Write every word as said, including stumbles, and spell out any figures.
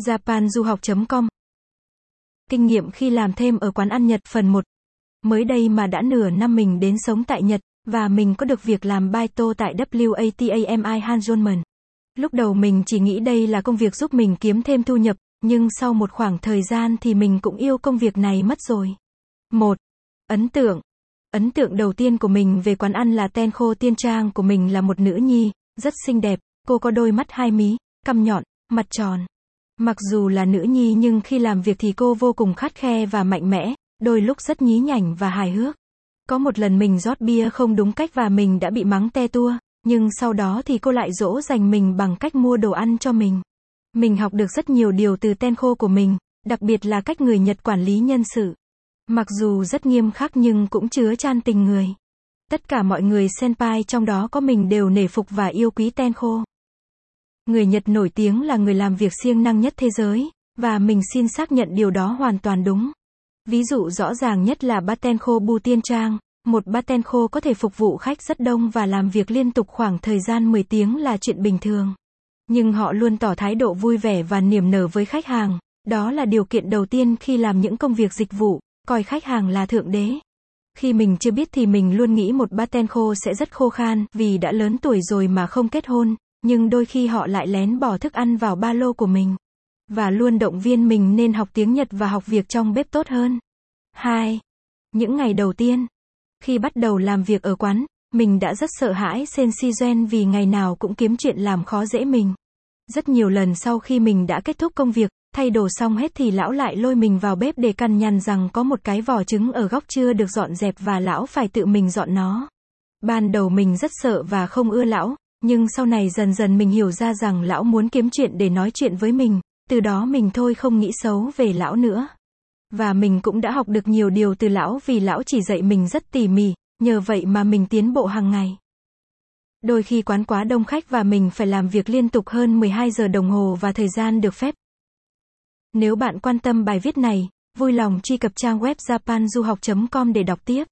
japan du hoc chấm com Kinh nghiệm khi làm thêm ở quán ăn Nhật phần một. Mới đây mà đã nửa năm mình đến sống tại Nhật, và mình có được việc làm baito tại WATAMI Hanzomon. Lúc đầu mình chỉ nghĩ đây là công việc giúp mình kiếm thêm thu nhập, nhưng sau một khoảng thời gian thì mình cũng yêu công việc này mất rồi. một. Ấn tượng Ấn tượng đầu tiên của mình về quán ăn là tên khô tiên trang của mình là một nữ nhi, rất xinh đẹp, cô có đôi mắt hai mí, cằm nhọn, mặt tròn. Mặc dù là nữ nhi nhưng khi làm việc thì cô vô cùng khắt khe và mạnh mẽ, đôi lúc rất nhí nhảnh và hài hước. Có một lần mình rót bia không đúng cách và mình đã bị mắng te tua, nhưng sau đó thì cô lại dỗ dành mình bằng cách mua đồ ăn cho mình. Mình học được rất nhiều điều từ tenko của mình, đặc biệt là cách người Nhật quản lý nhân sự. Mặc dù rất nghiêm khắc nhưng cũng chứa chan tình người. Tất cả mọi người senpai trong đó có mình đều nể phục và yêu quý tenko. Người Nhật nổi tiếng là người làm việc siêng năng nhất thế giới, và mình xin xác nhận điều đó hoàn toàn đúng. Ví dụ rõ ràng nhất là batenkobu tiên trang, một batenko có thể phục vụ khách rất đông và làm việc liên tục khoảng thời gian mười tiếng là chuyện bình thường. Nhưng họ luôn tỏ thái độ vui vẻ và niềm nở với khách hàng, đó là điều kiện đầu tiên khi làm những công việc dịch vụ, coi khách hàng là thượng đế. Khi mình chưa biết thì mình luôn nghĩ một batenko sẽ rất khô khan vì đã lớn tuổi rồi mà không kết hôn. Nhưng đôi khi họ lại lén bỏ thức ăn vào ba lô của mình. Và luôn động viên mình nên học tiếng Nhật và học việc trong bếp tốt hơn. hai. Những ngày đầu tiên. Khi bắt đầu làm việc ở quán, mình đã rất sợ hãi senseizen vì ngày nào cũng kiếm chuyện làm khó dễ mình. Rất nhiều lần sau khi mình đã kết thúc công việc, thay đồ xong hết thì lão lại lôi mình vào bếp để căn nhằn rằng có một cái vỏ trứng ở góc chưa được dọn dẹp và lão phải tự mình dọn nó. Ban đầu mình rất sợ và không ưa lão. Nhưng sau này dần dần mình hiểu ra rằng lão muốn kiếm chuyện để nói chuyện với mình, từ đó mình thôi không nghĩ xấu về lão nữa. Và mình cũng đã học được nhiều điều từ lão vì lão chỉ dạy mình rất tỉ mỉ, nhờ vậy mà mình tiến bộ hàng ngày. Đôi khi quán quá đông khách và mình phải làm việc liên tục hơn mười hai giờ đồng hồ và thời gian được phép. Nếu bạn quan tâm bài viết này, vui lòng truy cập trang web japan du hoc chấm com để đọc tiếp.